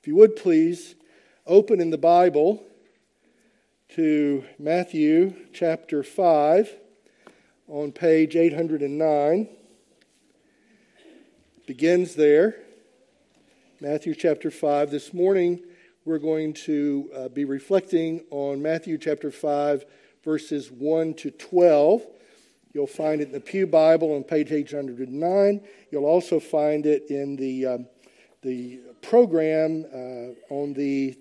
If you would please open in the Bible to Matthew chapter 5 on page 809. It begins there. Matthew chapter 5. This morning we're going to be reflecting on Matthew chapter 5 verses 1 to 12. You'll find it in the Pew Bible on page 809. You'll also find it in the program on the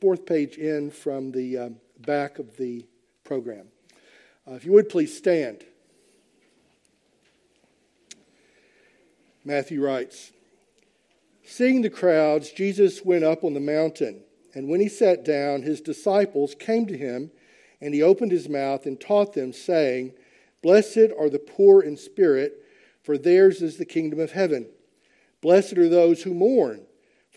fourth page in from the back of the program. If you would please stand. Matthew writes, "Seeing the crowds, Jesus went up on the mountain, and when he sat down, his disciples came to him, and he opened his mouth and taught them, saying, 'Blessed are the poor in spirit, for theirs is the kingdom of heaven. Blessed are those who mourn,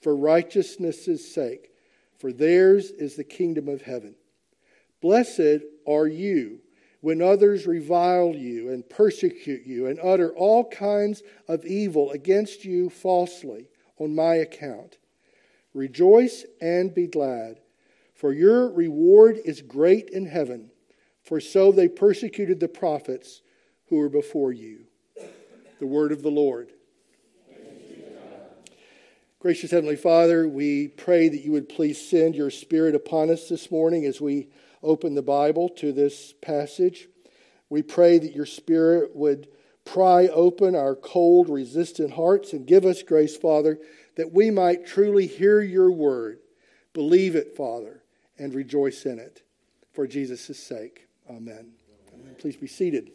for righteousness' sake, for theirs is the kingdom of heaven. Blessed are you when others revile you and persecute you and utter all kinds of evil against you falsely on my account. Rejoice and be glad, for your reward is great in heaven, for so they persecuted the prophets who were before you.'" The word of the Lord. Gracious Heavenly Father, we pray that you would please send your Spirit upon us this morning as we open the Bible to this passage. We pray that your Spirit would pry open our cold, resistant hearts and give us grace, Father, that we might truly hear your word, believe it, Father, and rejoice in it. For Jesus' sake, amen. Amen. Please be seated.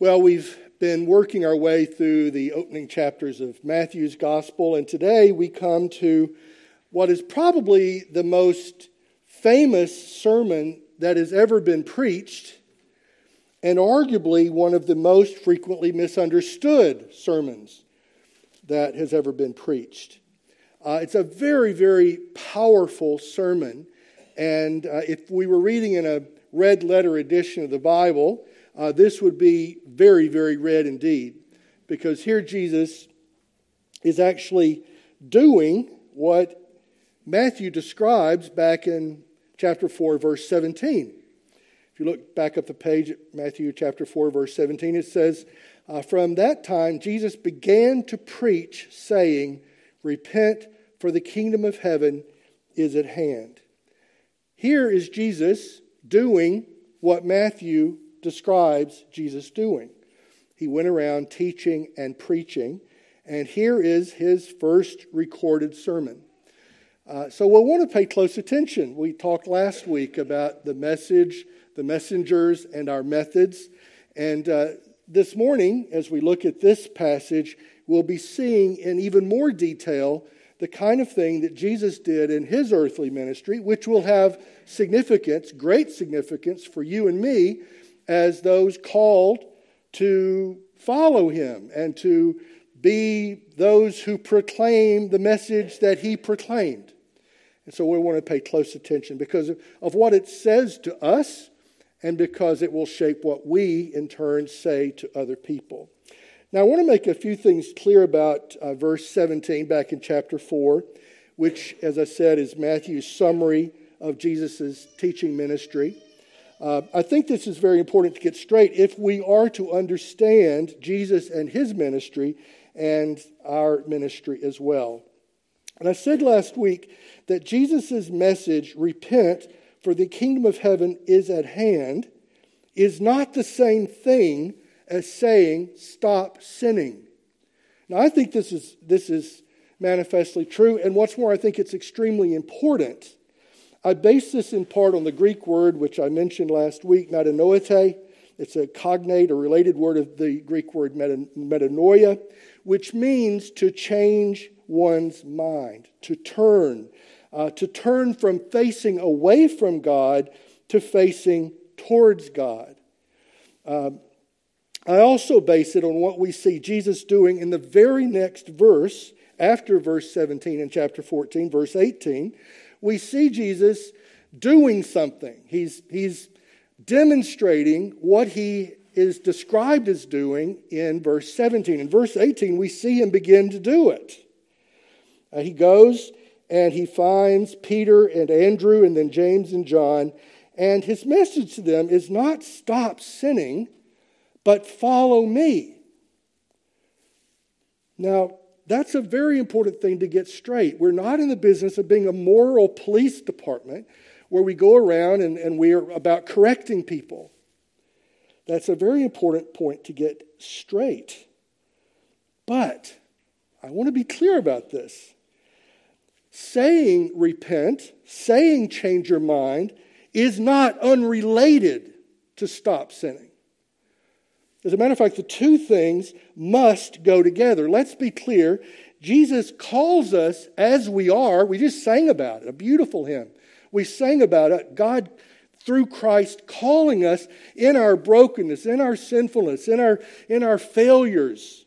Well, we've been working our way through the opening chapters of Matthew's Gospel, and today we come to what is probably the most famous sermon that has ever been preached, and arguably one of the most frequently misunderstood sermons that has ever been preached. It's a very, very powerful sermon, and if we were reading in a red letter edition of the Bible, this would be very, very red indeed, because here Jesus is actually doing what Matthew describes back in chapter 4, verse 17. If you look back up the page at Matthew chapter 4, verse 17, it says, "From that time Jesus began to preach, saying, 'Repent, for the kingdom of heaven is at hand.'" Here is Jesus doing what Matthew describes Jesus doing. He went around teaching and preaching, and here is his first recorded sermon. So we'll want to pay close attention. We talked last week about the message, the messengers, and our methods. And this morning, as we look at this passage, we'll be seeing in even more detail the kind of thing that Jesus did in his earthly ministry, which will have significance, great significance for you and me, as those called to follow him and to be those who proclaim the message that he proclaimed. And so we want to pay close attention because of what it says to us and because it will shape what we in turn say to other people. Now I want to make a few things clear about verse 17 back in chapter 4, which, as I said, is Matthew's summary of Jesus' teaching ministry. I think this is very important to get straight if we are to understand Jesus and his ministry and our ministry as well. And I said last week that Jesus' message, "Repent, for the kingdom of heaven is at hand," is not the same thing as saying, "Stop sinning." Now, I think this is manifestly true, and what's more, I think it's extremely important. I base this in part on the Greek word, which I mentioned last week, metanoite, It's a cognate or related word of the Greek word metanoia, which means to change one's mind, to turn from facing away from God to facing towards God. I also base it on what we see Jesus doing in the very next verse, after verse 17 in chapter 14, verse 18. We see Jesus doing something. He's demonstrating what he is described as doing in verse 17. In verse 18, we see him begin to do it. He goes and he finds Peter and Andrew and then James and John, and his message to them is not stop sinning, but follow me. Now, that's a very important thing to get straight. We're not in the business of being a moral police department where we go around and we're about correcting people. That's a very important point to get straight. But I want to be clear about this. Saying repent, saying change your mind, is not unrelated to stop sinning. As a matter of fact, the two things must go together. Let's be clear. Jesus calls us as we are. We just sang about it, a beautiful hymn. We sang about it, God through Christ calling us in our brokenness, in our sinfulness, in our failures.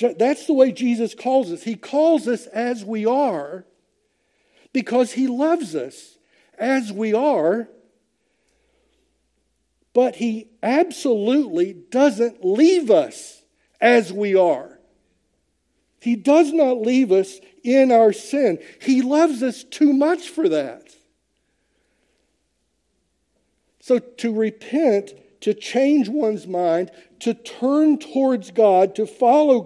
That's the way Jesus calls us. He calls us as we are because he loves us as we are, but he absolutely doesn't leave us as we are. He does not leave us in our sin. He loves us too much for that. So to repent, to change one's mind, to turn towards God, to follow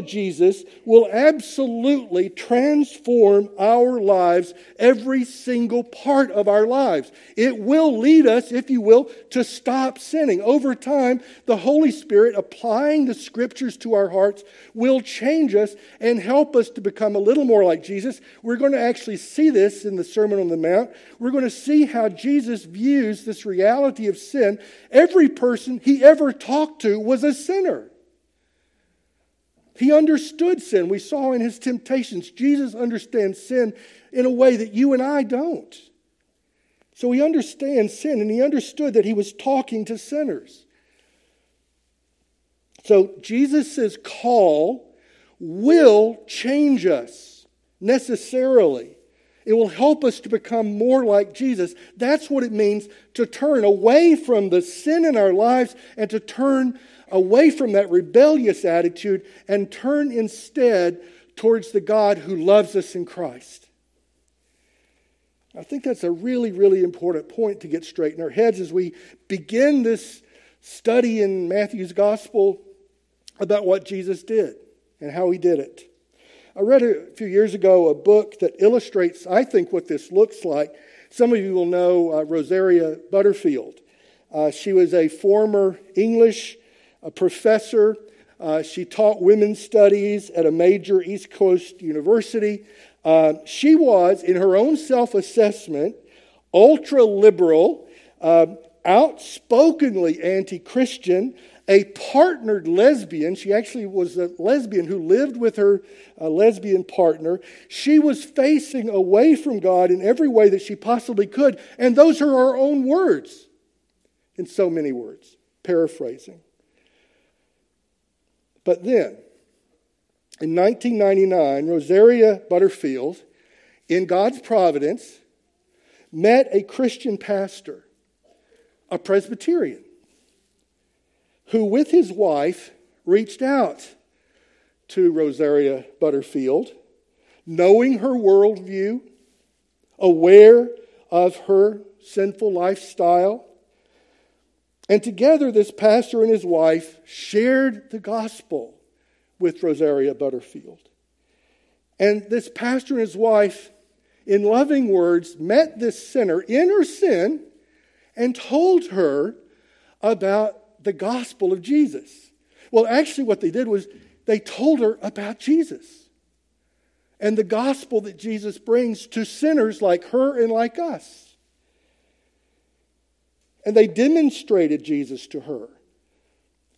Jesus, will absolutely transform our lives, every single part of our lives. It will lead us, if you will, to stop sinning. Over time, the Holy Spirit, applying the Scriptures to our hearts, will change us and help us to become a little more like Jesus. We're going to actually see this in the Sermon on the Mount. We're going to see how Jesus views this reality of sin. Every person he ever talked to was a sinner. He understood sin. We saw in his temptations, Jesus understands sin in a way that you and I don't. So he understands sin, and he understood that he was talking to sinners. So Jesus' call will change us necessarily. It will help us to become more like Jesus. That's what it means to turn away from the sin in our lives and to turn away from that rebellious attitude and turn instead towards the God who loves us in Christ. I think that's a really, really important point to get straight in our heads as we begin this study in Matthew's Gospel about what Jesus did and how he did it. I read a few years ago a book that illustrates, I think, what this looks like. Some of you will know Rosaria Butterfield. She was a former English professor. She taught women's studies at a major East Coast university. She was, in her own self-assessment, ultra-liberal, outspokenly anti-Christian, a partnered lesbian. She actually was a lesbian who lived with her lesbian partner. She was facing away from God in every way that she possibly could. And those are her own words, in so many words, paraphrasing. But then, in 1999, Rosaria Butterfield, in God's providence, met a Christian pastor, a Presbyterian, who with his wife reached out to Rosaria Butterfield, knowing her worldview, aware of her sinful lifestyle. And together, this pastor and his wife shared the gospel with Rosaria Butterfield. And this pastor and his wife, in loving words, met this sinner in her sin and told her about the gospel of Jesus. Well, actually what they did was they told her about Jesus and the gospel that Jesus brings to sinners like her and like us. and they demonstrated Jesus to her.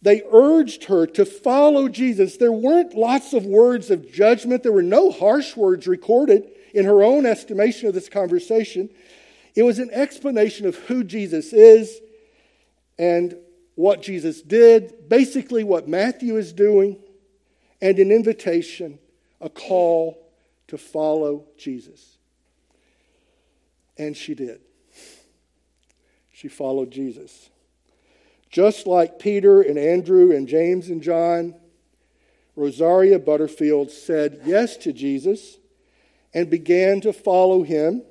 They urged her to follow Jesus. There weren't lots of words of judgment. There were no harsh words recorded in her own estimation of this conversation. It was an explanation of who Jesus is and what Jesus did, basically what Matthew is doing, and an invitation, a call to follow Jesus. And she did. She followed Jesus. Just like Peter and Andrew and James and John, Rosaria Butterfield said yes to Jesus and began to follow him.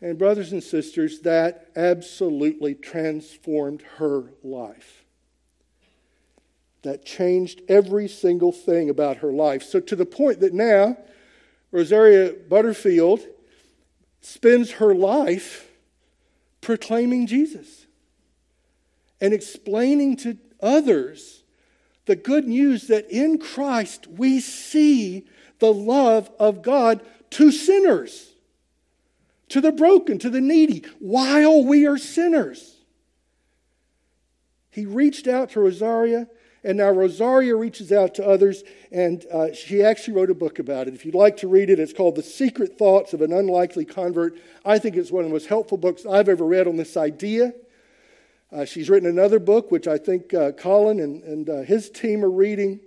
And brothers and sisters, that absolutely transformed her life. That changed every single thing about her life. So to the point that now, Rosaria Butterfield spends her life proclaiming Jesus and explaining to others the good news that in Christ we see the love of God to sinners, to the broken, to the needy, while we are sinners. He reached out to Rosaria, and now Rosaria reaches out to others, and she actually wrote a book about it. If you'd like to read it, it's called The Secret Thoughts of an Unlikely Convert. I think it's one of the most helpful books I've ever read on this idea. She's written another book, which I think Colin and his team are reading,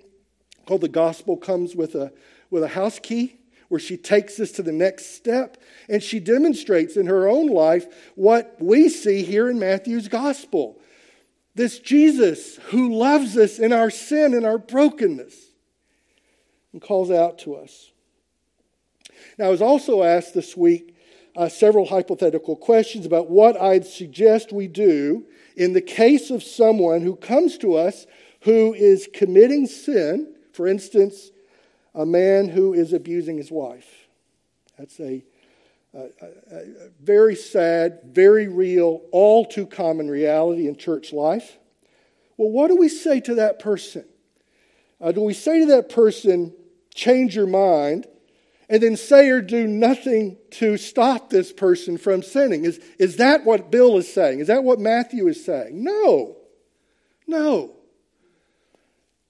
called The Gospel Comes with a House Key, where she takes this to the next step, and she demonstrates in her own life what we see here in Matthew's gospel. This Jesus who loves us in our sin and our brokenness and calls out to us. Now, I was also asked this week several hypothetical questions about what I'd suggest we do in the case of someone who comes to us who is committing sin, for instance, a man who is abusing his wife. That's a very sad, very real, all too common reality in church life. Well, what do we say to that person? Do we say to that person, change your mind, and then say or do nothing to stop this person from sinning? Is that what Bill is saying? Is that what Matthew is saying? No.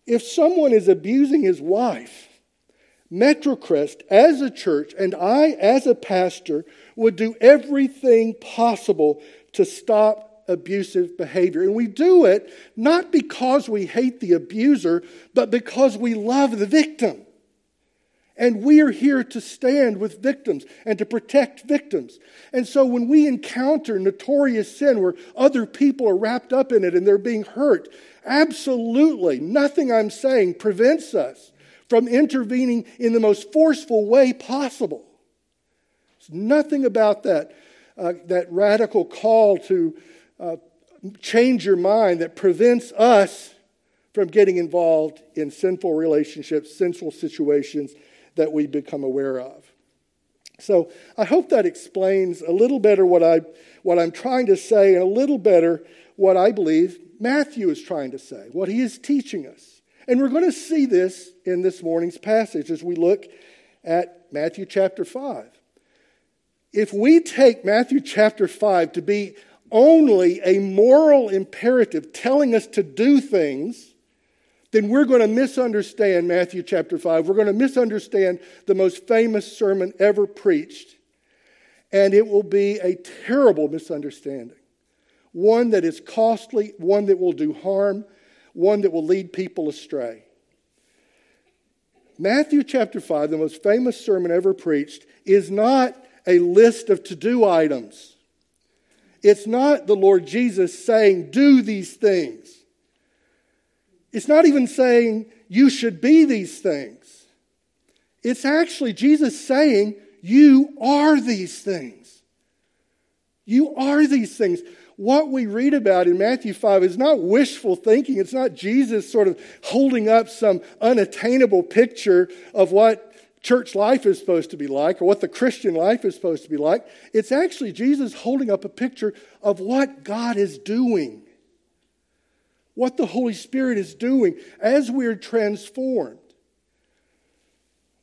If someone is abusing his wife, MetroCrest, as a church, and I, as a pastor, would do everything possible to stop abusive behavior. And we do it not because we hate the abuser, but because we love the victim. And we are here to stand with victims and to protect victims. And so when we encounter notorious sin where other people are wrapped up in it and they're being hurt, absolutely nothing I'm saying prevents us from intervening in the most forceful way possible. There's nothing about that radical call to change your mind that prevents us from getting involved in sinful relationships, sinful situations that we become aware of. So I hope that explains a little better what I'm trying to say, and a little better what I believe Matthew is trying to say, what he is teaching us. And we're going to see this in this morning's passage as we look at Matthew chapter 5. If we take Matthew chapter 5 to be only a moral imperative telling us to do things, then we're going to misunderstand Matthew chapter 5. We're going to misunderstand the most famous sermon ever preached. And it will be a terrible misunderstanding. One that is costly, one that will do harm, one that will lead people astray. Matthew chapter 5, the most famous sermon ever preached, is not a list of to-do items. It's not the Lord Jesus saying, do these things. It's not even saying, you should be these things. It's actually Jesus saying, you are these things. You are these things. What we read about in Matthew 5 is not wishful thinking. It's not Jesus sort of holding up some unattainable picture of what church life is supposed to be like or what the Christian life is supposed to be like. It's actually Jesus holding up a picture of what God is doing, what the Holy Spirit is doing as we're transformed.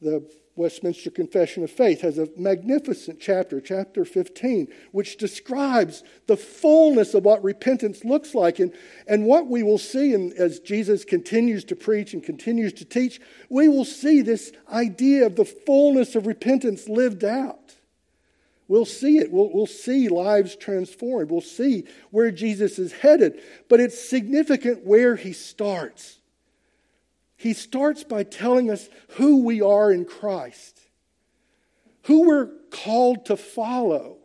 The Westminster Confession of Faith has a magnificent chapter, chapter 15, which describes the fullness of what repentance looks like. And what we will see as Jesus continues to preach and continues to teach, we will see this idea of the fullness of repentance lived out. We'll see it. We'll see lives transformed. We'll see where Jesus is headed. But it's significant where he starts. He starts by telling us who we are in Christ, who we're called to follow.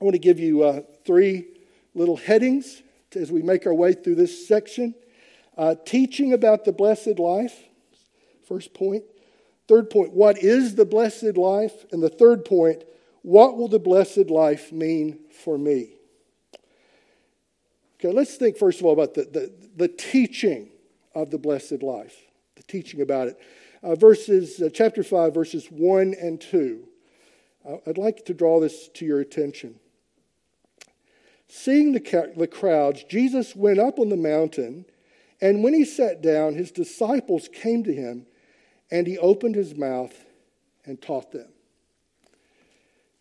I want to give you three little headings as we make our way through this section. Teaching about the blessed life, first point. Third point, what is the blessed life? And the third point, what will the blessed life mean for me? Okay, let's think first of all about the teaching of the blessed life, the teaching about it. Chapter 5, verses 1 and 2. I'd like to draw this to your attention. Seeing the crowds, Jesus went up on the mountain, and when he sat down, his disciples came to him, and he opened his mouth and taught them.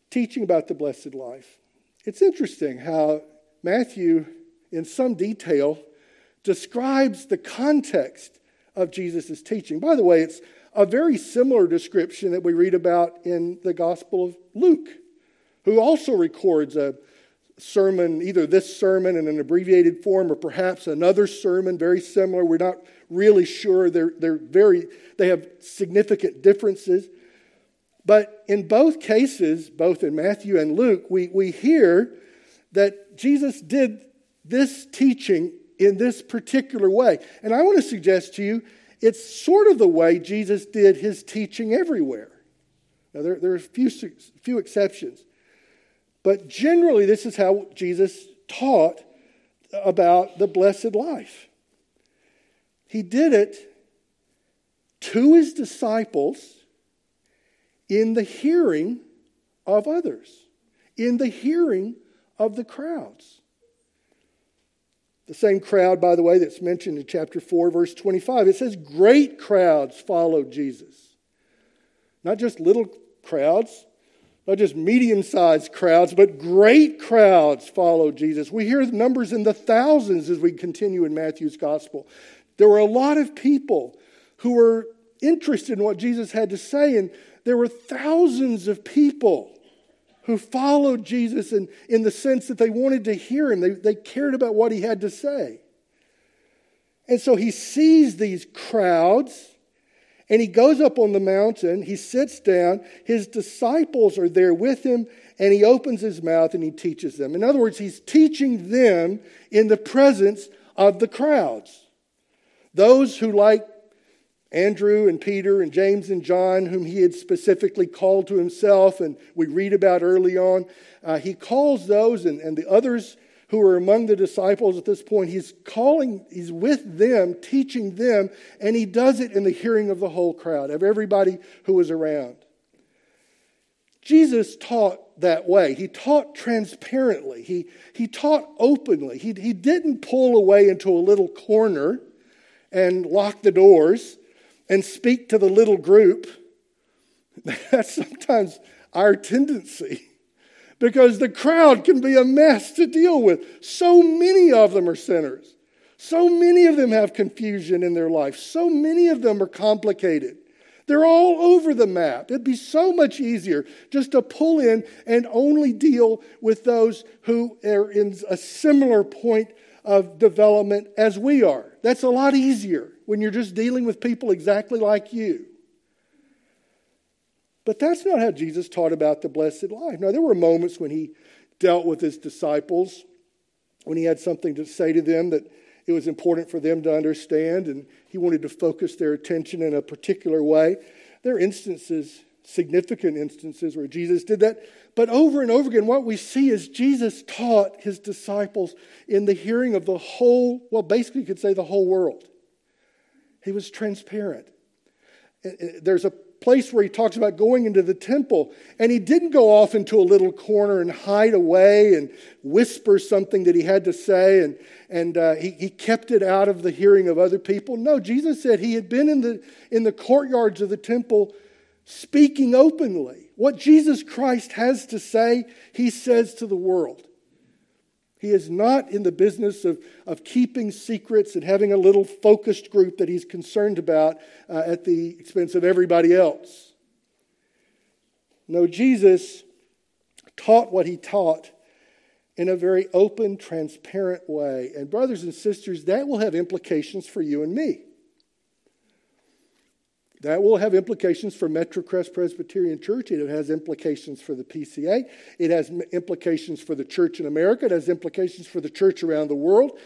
Teaching about the blessed life. It's interesting how Matthew, in some detail, describes the context of Jesus' teaching. By the way, it's a very similar description that we read about in the Gospel of Luke, who also records a sermon, either this sermon in an abbreviated form or perhaps another sermon very similar. We're not really sure. They have significant differences. But in both cases, both in Matthew and Luke, we hear that Jesus did this teaching in this particular way. And I want to suggest to you, it's sort of the way Jesus did his teaching everywhere. Now, there are a few exceptions. But generally, this is how Jesus taught about the blessed life. He did it to his disciples in the hearing of others, in the hearing of the crowds. The same crowd, by the way, that's mentioned in chapter 4, verse 25. It says great crowds followed Jesus. Not just little crowds, not just medium-sized crowds, but great crowds followed Jesus. We hear numbers in the thousands as we continue in Matthew's gospel. There were a lot of people who were interested in what Jesus had to say, and there were thousands of people who followed Jesus in the sense that they wanted to hear him. They cared about what he had to say. And so he sees these crowds, and he goes up on the mountain, he sits down, his disciples are there with him, and he opens his mouth and he teaches them. In other words, he's teaching them in the presence of the crowds. Those who, like Andrew and Peter and James and John, whom he had specifically called to himself, and we read about early on, he calls those and the others who are among the disciples at this point, he's with them, teaching them, and he does it in the hearing of the whole crowd, of everybody who was around. Jesus taught that way. He taught transparently. He taught openly. He didn't pull away into a little corner and lock the doors and speak to the little group. That's sometimes our tendency, because the crowd can be a mess to deal with. So many of them are sinners. So many of them have confusion in their life. So many of them are complicated. They're all over the map. It'd be so much easier just to pull in and only deal with those who are in a similar point of development as we are. That's a lot easier when you're just dealing with people exactly like you. But that's not how Jesus taught about the blessed life. Now, there were moments when he dealt with his disciples, when he had something to say to them that it was important for them to understand, and he wanted to focus their attention in a particular way. There are instances, significant instances, where Jesus did that. But over and over again, what we see is Jesus taught his disciples in the hearing of the whole, well, basically you could say the whole world. He was transparent. There's a place where he talks about going into the temple. And he didn't go off into a little corner and hide away and whisper something that he had to say. And he kept it out of the hearing of other people. No, Jesus said he had been in the courtyards of the temple speaking openly. What Jesus Christ has to say, he says to the world. He is not in the business of keeping secrets and having a little focused group that he's concerned about at the expense of everybody else. No, Jesus taught what he taught in a very open, transparent way. And brothers and sisters, that will have implications for you and me. That will have implications for MetroCrest Presbyterian Church. It has implications for the PCA. It has implications for the church in America. It has implications for the church around the world.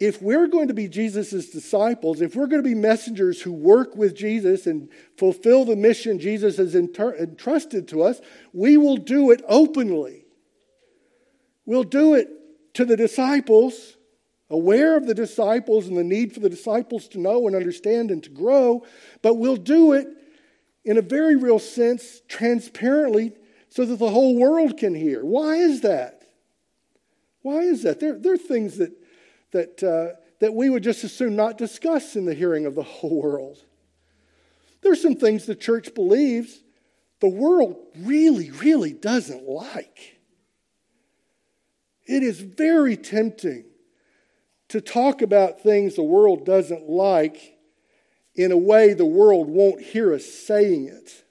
If we're going to be Jesus' disciples, if we're going to be messengers who work with Jesus and fulfill the mission Jesus has entrusted to us, we will do it openly. We'll do it to the disciples, aware of the disciples and the need for the disciples to know and understand and to grow, but we'll do it in a very real sense, transparently, so that the whole world can hear. Why is that? Why is that? There are things that we would just as soon not discuss in the hearing of the whole world. There are some things the church believes the world really, really doesn't like. It is very tempting to talk about things the world doesn't like in a way the world won't hear us saying it.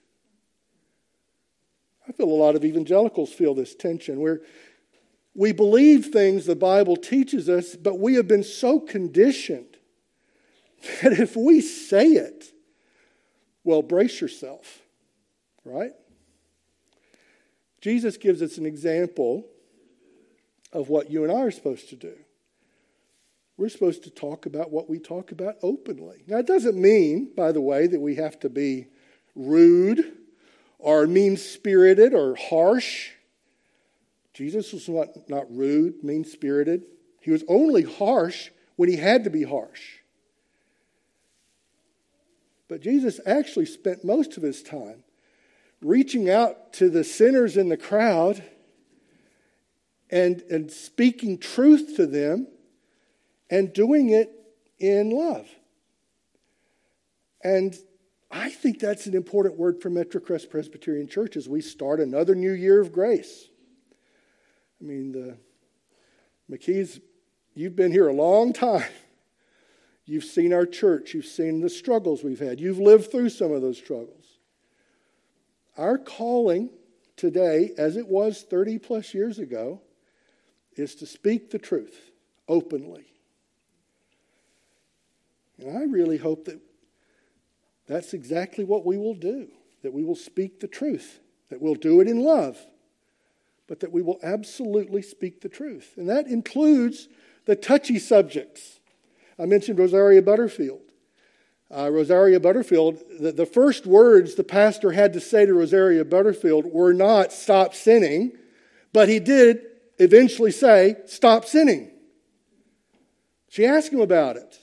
I feel a lot of evangelicals feel this tension where we believe things the Bible teaches us, but we have been so conditioned that if we say it, well, brace yourself, right? Jesus gives us an example of what you and I are supposed to do. We're supposed to talk about what we talk about openly. Now, it doesn't mean, by the way, that we have to be rude or mean-spirited or harsh. Jesus was not rude, mean-spirited. He was only harsh when he had to be harsh. But Jesus actually spent most of his time reaching out to the sinners in the crowd and speaking truth to them, and doing it in love. And I think that's an important word for MetroCrest Presbyterian Church as we start another new year of grace. I mean, the McKees, you've been here a long time. You've seen our church. You've seen the struggles we've had. You've lived through some of those struggles. Our calling today, as it was 30 plus years ago, is to speak the truth openly. And I really hope that that's exactly what we will do, that we will speak the truth, that we'll do it in love, but that we will absolutely speak the truth. And that includes the touchy subjects. I mentioned Rosaria Butterfield. The first words the pastor had to say to Rosaria Butterfield were not, "Stop sinning," but he did eventually say, "Stop sinning." She asked him about it.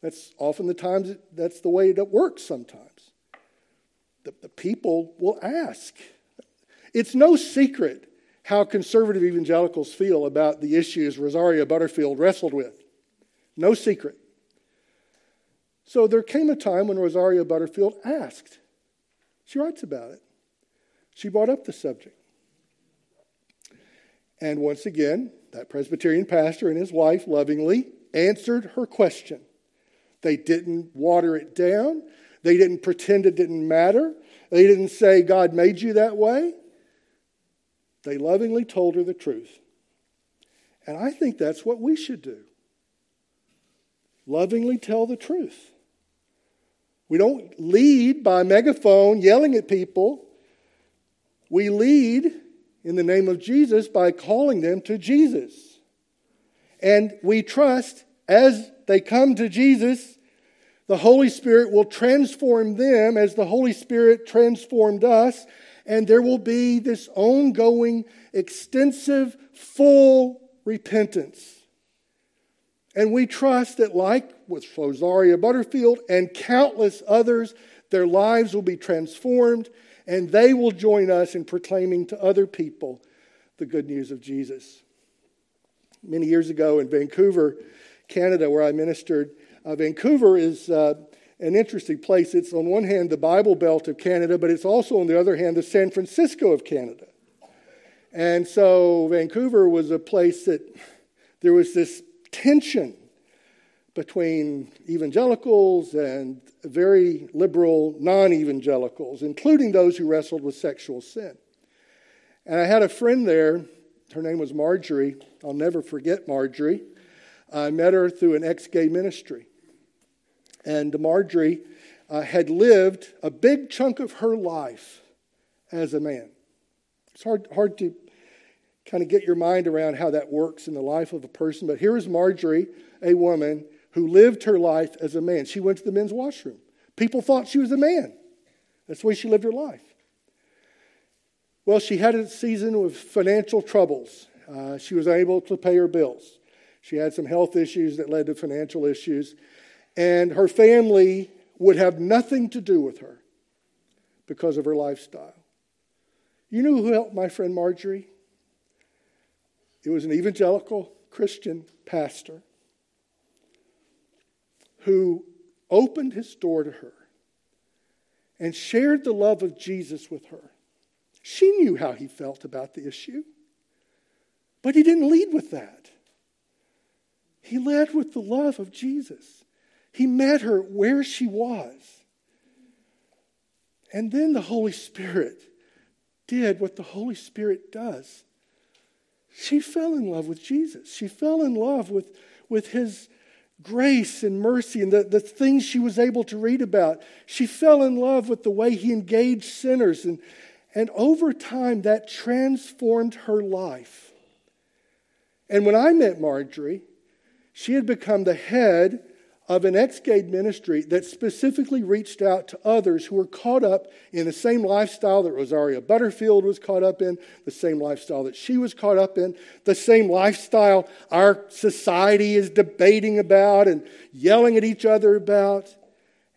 That's often the times, that's the way it works sometimes. The people will ask. It's no secret how conservative evangelicals feel about the issues Rosaria Butterfield wrestled with. No secret. So there came a time when Rosaria Butterfield asked. She writes about it. She brought up the subject. And once again, that Presbyterian pastor and his wife lovingly answered her question. They didn't water it down. They didn't pretend it didn't matter. They didn't say, "God made you that way." They lovingly told her the truth. And I think that's what we should do. Lovingly tell the truth. We don't lead by megaphone yelling at people. We lead in the name of Jesus by calling them to Jesus. And we trust as they come to Jesus, the Holy Spirit will transform them as the Holy Spirit transformed us, and there will be this ongoing, extensive, full repentance. And we trust that, like with Rosaria Butterfield and countless others, Their lives will be transformed, and they will join us in proclaiming to other people the good news of Jesus. Many years ago in Vancouver, Canada, where I ministered, Vancouver is an interesting place. It's on one hand the Bible Belt of Canada, but it's also on the other hand the San Francisco of Canada. And so Vancouver was a place that there was this tension between evangelicals and very liberal non-evangelicals, including those who wrestled with sexual sin. And I had a friend there. Her name was Marjorie. I'll never forget Marjorie. I met her through an ex-gay ministry. And Marjorie had lived a big chunk of her life as a man. It's hard to kind of get your mind around how that works in the life of a person. But here is Marjorie, a woman who lived her life as a man. She went to the men's washroom. People thought she was a man. That's the way she lived her life. Well, she had a season of financial troubles. She was unable to pay her bills. She had some health issues that led to financial issues. And her family would have nothing to do with her because of her lifestyle. You know who helped my friend Marjorie? It was an evangelical Christian pastor who opened his door to her and shared the love of Jesus with her. She knew how he felt about the issue, but he didn't lead with that. He led with the love of Jesus. He met her where she was. And then the Holy Spirit did what the Holy Spirit does. She fell in love with Jesus. She fell in love with his grace and mercy and the things she was able to read about. She fell in love with the way he engaged sinners. And over time, that transformed her life. And when I met Marjorie, she had become the head of an ex-gay ministry that specifically reached out to others who were caught up in the same lifestyle that Rosaria Butterfield was caught up in, the same lifestyle that she was caught up in, the same lifestyle our society is debating about and yelling at each other about.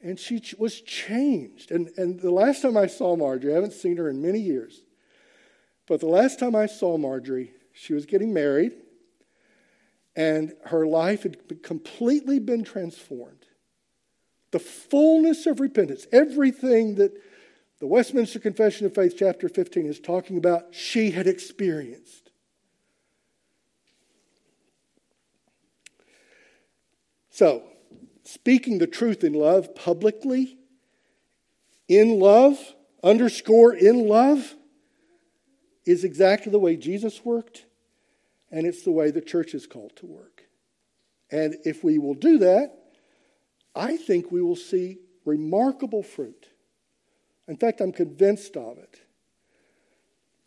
And she was changed. And the last time I saw Marjorie, I haven't seen her in many years, but the last time I saw Marjorie, she was getting married, and her life had completely been transformed. The fullness of repentance, everything that the Westminster Confession of Faith, chapter 15, is talking about, she had experienced. So, speaking the truth in love publicly, in love, underscore in love, is exactly the way Jesus worked, and it's the way the church is called to work. And if we will do that, I think we will see remarkable fruit. In fact, I'm convinced of it.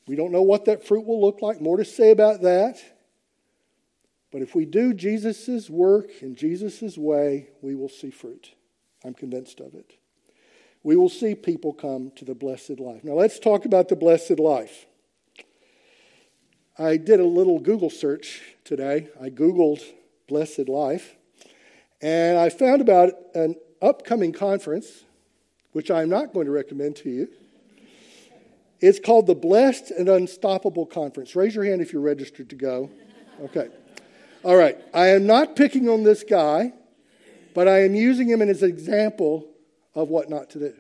We don't know what that fruit will look like. More to say about that. But if we do Jesus' work in Jesus' way, we will see fruit. I'm convinced of it. We will see people come to the blessed life. Now let's talk about the blessed life. I did a little Google search today. I Googled blessed life. And I found about an upcoming conference, which I'm not going to recommend to you. It's called the Blessed and Unstoppable Conference. Raise your hand if you're registered to go. Okay. All right, I am not picking on this guy, but I am using him as an example of what not to do.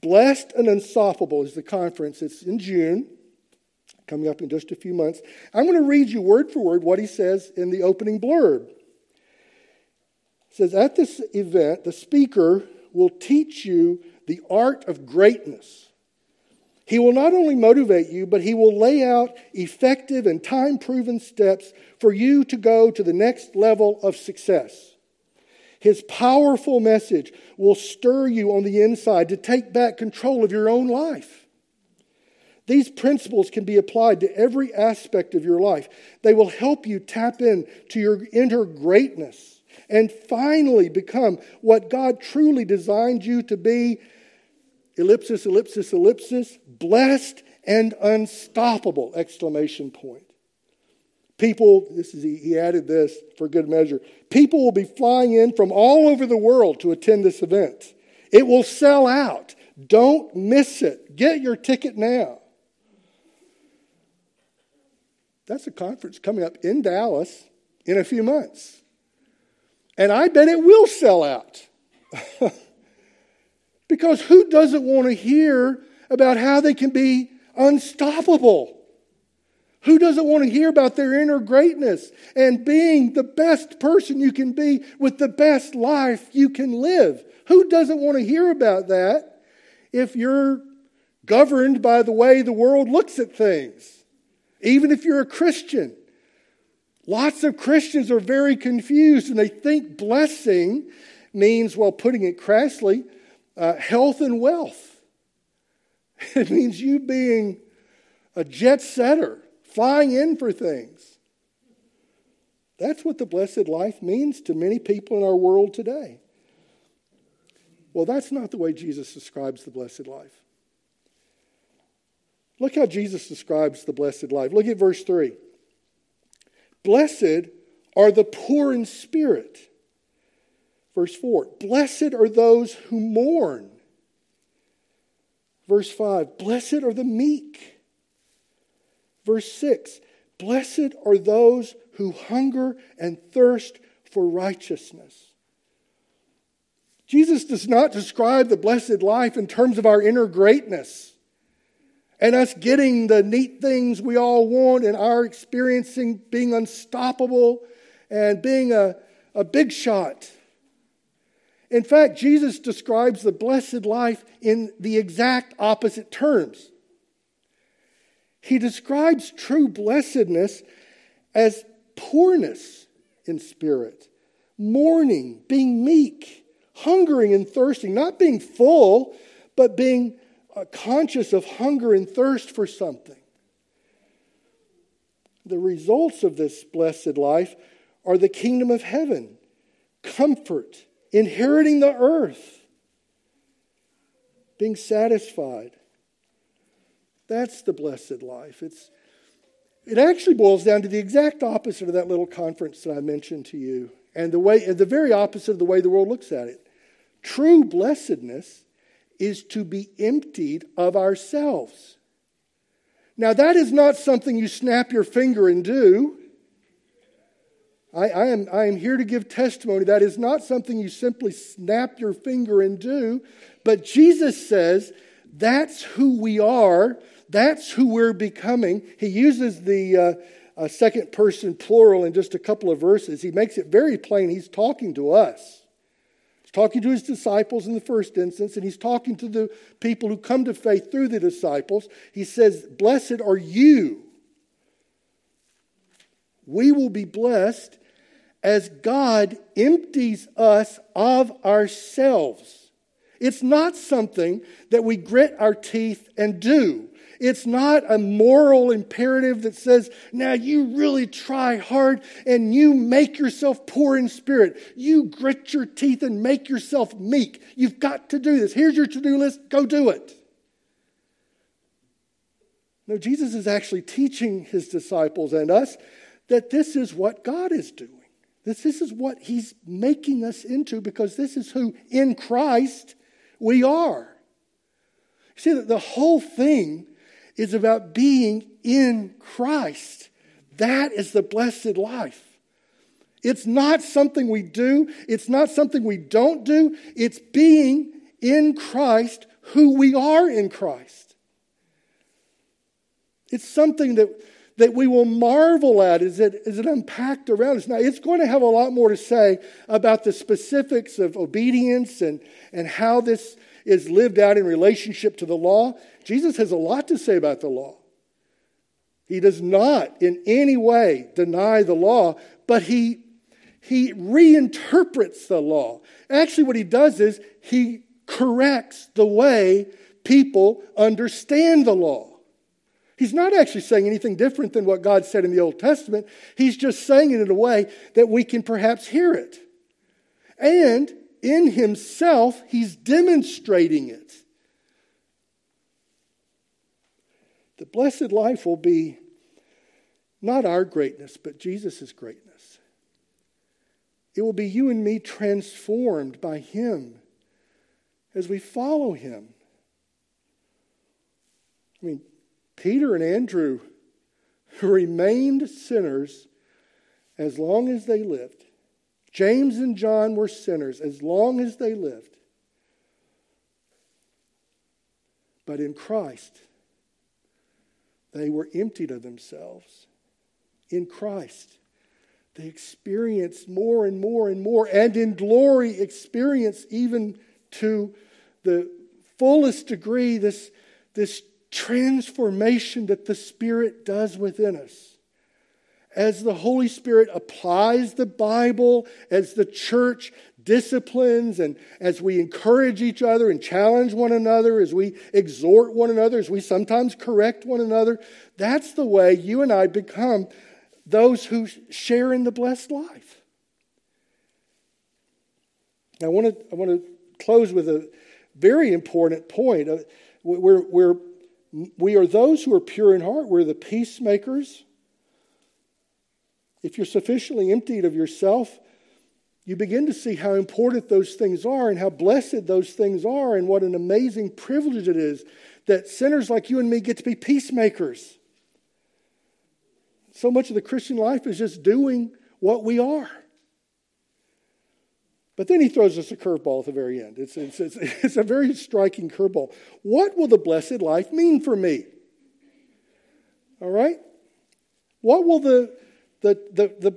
Blessed and Unstoppable is the conference. It's in June, coming up in just a few months. I'm going to read you word for word what he says in the opening blurb. It says, at this event, the speaker will teach you the art of greatness. He will not only motivate you, but he will lay out effective and time-proven steps for you to go to the next level of success. His powerful message will stir you on the inside to take back control of your own life. These principles can be applied to every aspect of your life. They will help you tap into your inner greatness and finally become what God truly designed you to be. Ellipsis, ellipsis, ellipsis, blessed and unstoppable, exclamation point. People, he added this for good measure, people will be flying in from all over the world to attend this event. It will sell out. Don't miss it. Get your ticket now. That's a conference coming up in Dallas in a few months. And I bet it will sell out. Because who doesn't want to hear about how they can be unstoppable? Who doesn't want to hear about their inner greatness and being the best person you can be with the best life you can live? Who doesn't want to hear about that if you're governed by the way the world looks at things? Even if you're a Christian. Lots of Christians are very confused and they think blessing means, well, putting it crassly, health and wealth. It means you being a jet setter, flying in for things. That's what the blessed life means to many people in our world today. Well, that's not the way Jesus describes the blessed life. Look how Jesus describes the blessed life. Look at verse 3. Blessed are the poor in spirit. Verse 4, blessed are those who mourn. Verse 5, blessed are the meek. Verse 6, blessed are those who hunger and thirst for righteousness. Jesus does not describe the blessed life in terms of our inner greatness and us getting the neat things we all want and our experiencing being unstoppable and being a big shot. In fact, Jesus describes the blessed life in the exact opposite terms. He describes true blessedness as poorness in spirit, mourning, being meek, hungering and thirsting, not being full, but being conscious of hunger and thirst for something. The results of this blessed life are the kingdom of heaven, comfort, inheriting the earth, being satisfied. That's the blessed life. It actually boils down to the exact opposite of that little conference that I mentioned to you, and the very opposite of the way the world looks at it. True blessedness is to be emptied of ourselves. Now, that is not something you snap your finger and do. I am here to give testimony. That is not something you simply snap your finger and do. But Jesus says that's who we are. That's who we're becoming. He uses the second person plural in just a couple of verses. He makes it very plain. He's talking to us. He's talking to his disciples in the first instance. And he's talking to the people who come to faith through the disciples. He says, blessed are you. We will be blessed as God empties us of ourselves. It's not something that we grit our teeth and do. It's not a moral imperative that says, now you really try hard and you make yourself poor in spirit. You grit your teeth and make yourself meek. You've got to do this. Here's your to-do list. Go do it. No, Jesus is actually teaching his disciples and us that this is what God is doing. This is what he's making us into, because this is who in Christ we are. See, the whole thing is about being in Christ. That is the blessed life. It's not something we do. It's not something we don't do. It's being in Christ, who we are in Christ. It's something that we will marvel at as it unpacked around us. Now, it's going to have a lot more to say about the specifics of obedience and how this is lived out in relationship to the law. Jesus has a lot to say about the law. He does not in any way deny the law, but he reinterprets the law. Actually, what he does is he corrects the way people understand the law. He's not actually saying anything different than what God said in the Old Testament. He's just saying it in a way that we can perhaps hear it. And in himself, he's demonstrating it. The blessed life will be not our greatness, but Jesus' greatness. It will be you and me transformed by him as we follow him. I mean, Peter and Andrew remained sinners as long as they lived. James and John were sinners as long as they lived. But in Christ, they were emptied of themselves. In Christ, they experienced more and more and more, and in glory experienced even to the fullest degree this transformation that the Spirit does within us. As the Holy Spirit applies the Bible, as the church disciplines, and as we encourage each other and challenge one another, as we exhort one another, as we sometimes correct one another, that's the way you and I become those who share in the blessed life. Now, I want to close with a very important point. We are those who are pure in heart. We're the peacemakers. If you're sufficiently emptied of yourself, you begin to see how important those things are and how blessed those things are and what an amazing privilege it is that sinners like you and me get to be peacemakers. So much of the Christian life is just doing what we are. But then he throws us a curveball at the very end. It's a very striking curveball. What will the blessed life mean for me? All right? What will the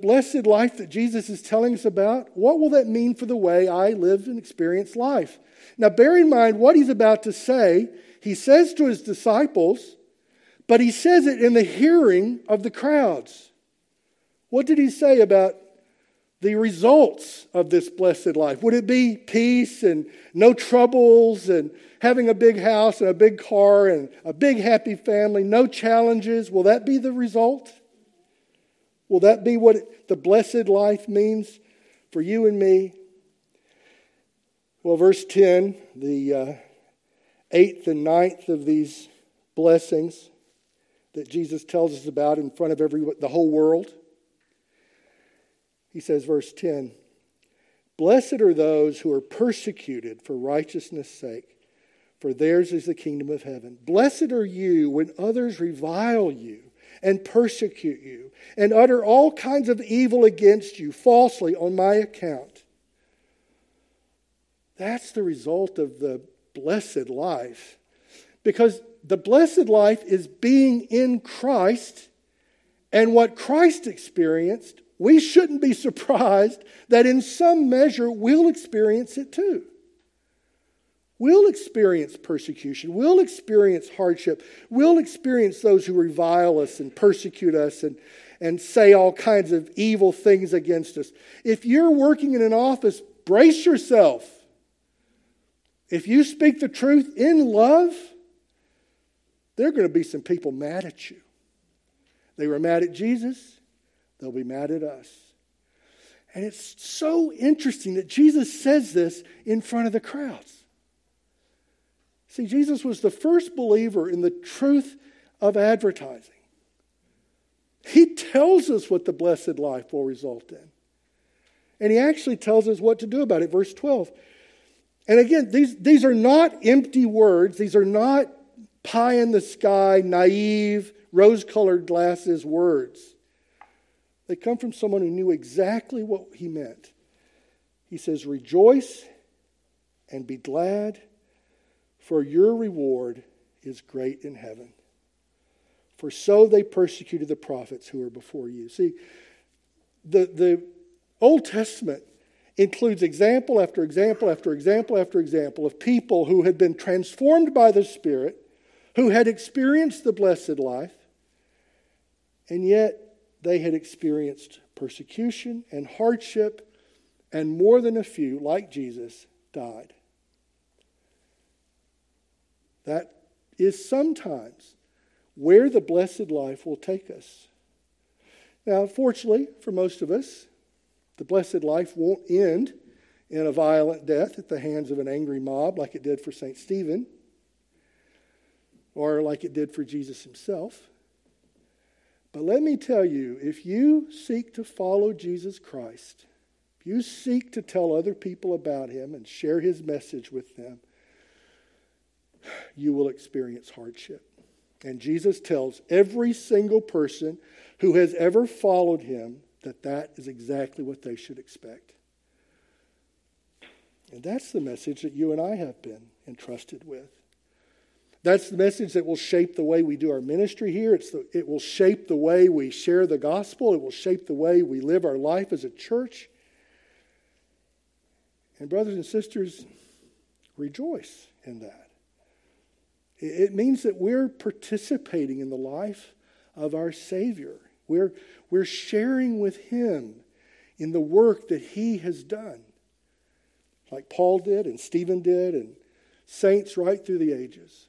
blessed life that Jesus is telling us about, what will that mean for the way I live and experience life? Now, bear in mind what he's about to say. He says to his disciples, but he says it in the hearing of the crowds. What did he say about the results of this blessed life? Would it be peace and no troubles and having a big house and a big car and a big happy family, no challenges? Will that be the result? Will that be what the blessed life means for you and me? Well, verse 10, the eighth and ninth of these blessings that Jesus tells us about in front of the whole world. He says, verse 10, blessed are those who are persecuted for righteousness' sake, for theirs is the kingdom of heaven. Blessed are you when others revile you and persecute you and utter all kinds of evil against you falsely on my account. That's the result of the blessed life, because the blessed life is being in Christ, and what Christ experienced, we shouldn't be surprised that in some measure we'll experience it too. We'll experience persecution. We'll experience hardship. We'll experience those who revile us and persecute us and say all kinds of evil things against us. If you're working in an office, brace yourself. If you speak the truth in love, there are going to be some people mad at you. They were mad at Jesus. They'll be mad at us. And it's so interesting that Jesus says this in front of the crowds. See, Jesus was the first believer in the truth of advertising. He tells us what the blessed life will result in. And he actually tells us what to do about it. Verse 12. And again, these are not empty words. These are not pie-in-the-sky, naive, rose-colored glasses words. They come from someone who knew exactly what he meant. He says, rejoice and be glad, for your reward is great in heaven. For so they persecuted the prophets who were before you. See, the Old Testament includes example after example after example after example of people who had been transformed by the Spirit, who had experienced the blessed life, and yet they had experienced persecution and hardship, and more than a few, like Jesus, died. That is sometimes where the blessed life will take us. Now, fortunately for most of us, the blessed life won't end in a violent death at the hands of an angry mob like it did for St. Stephen or like it did for Jesus himself. But let me tell you, if you seek to follow Jesus Christ, if you seek to tell other people about him and share his message with them, you will experience hardship. And Jesus tells every single person who has ever followed him that that is exactly what they should expect. And that's the message that you and I have been entrusted with. That's the message that will shape the way we do our ministry here. It will shape the way we share the gospel. It will shape the way we live our life as a church. And brothers and sisters, rejoice in that. It means that we're participating in the life of our Savior. We're sharing with him in the work that he has done. Like Paul did and Stephen did and saints right through the ages.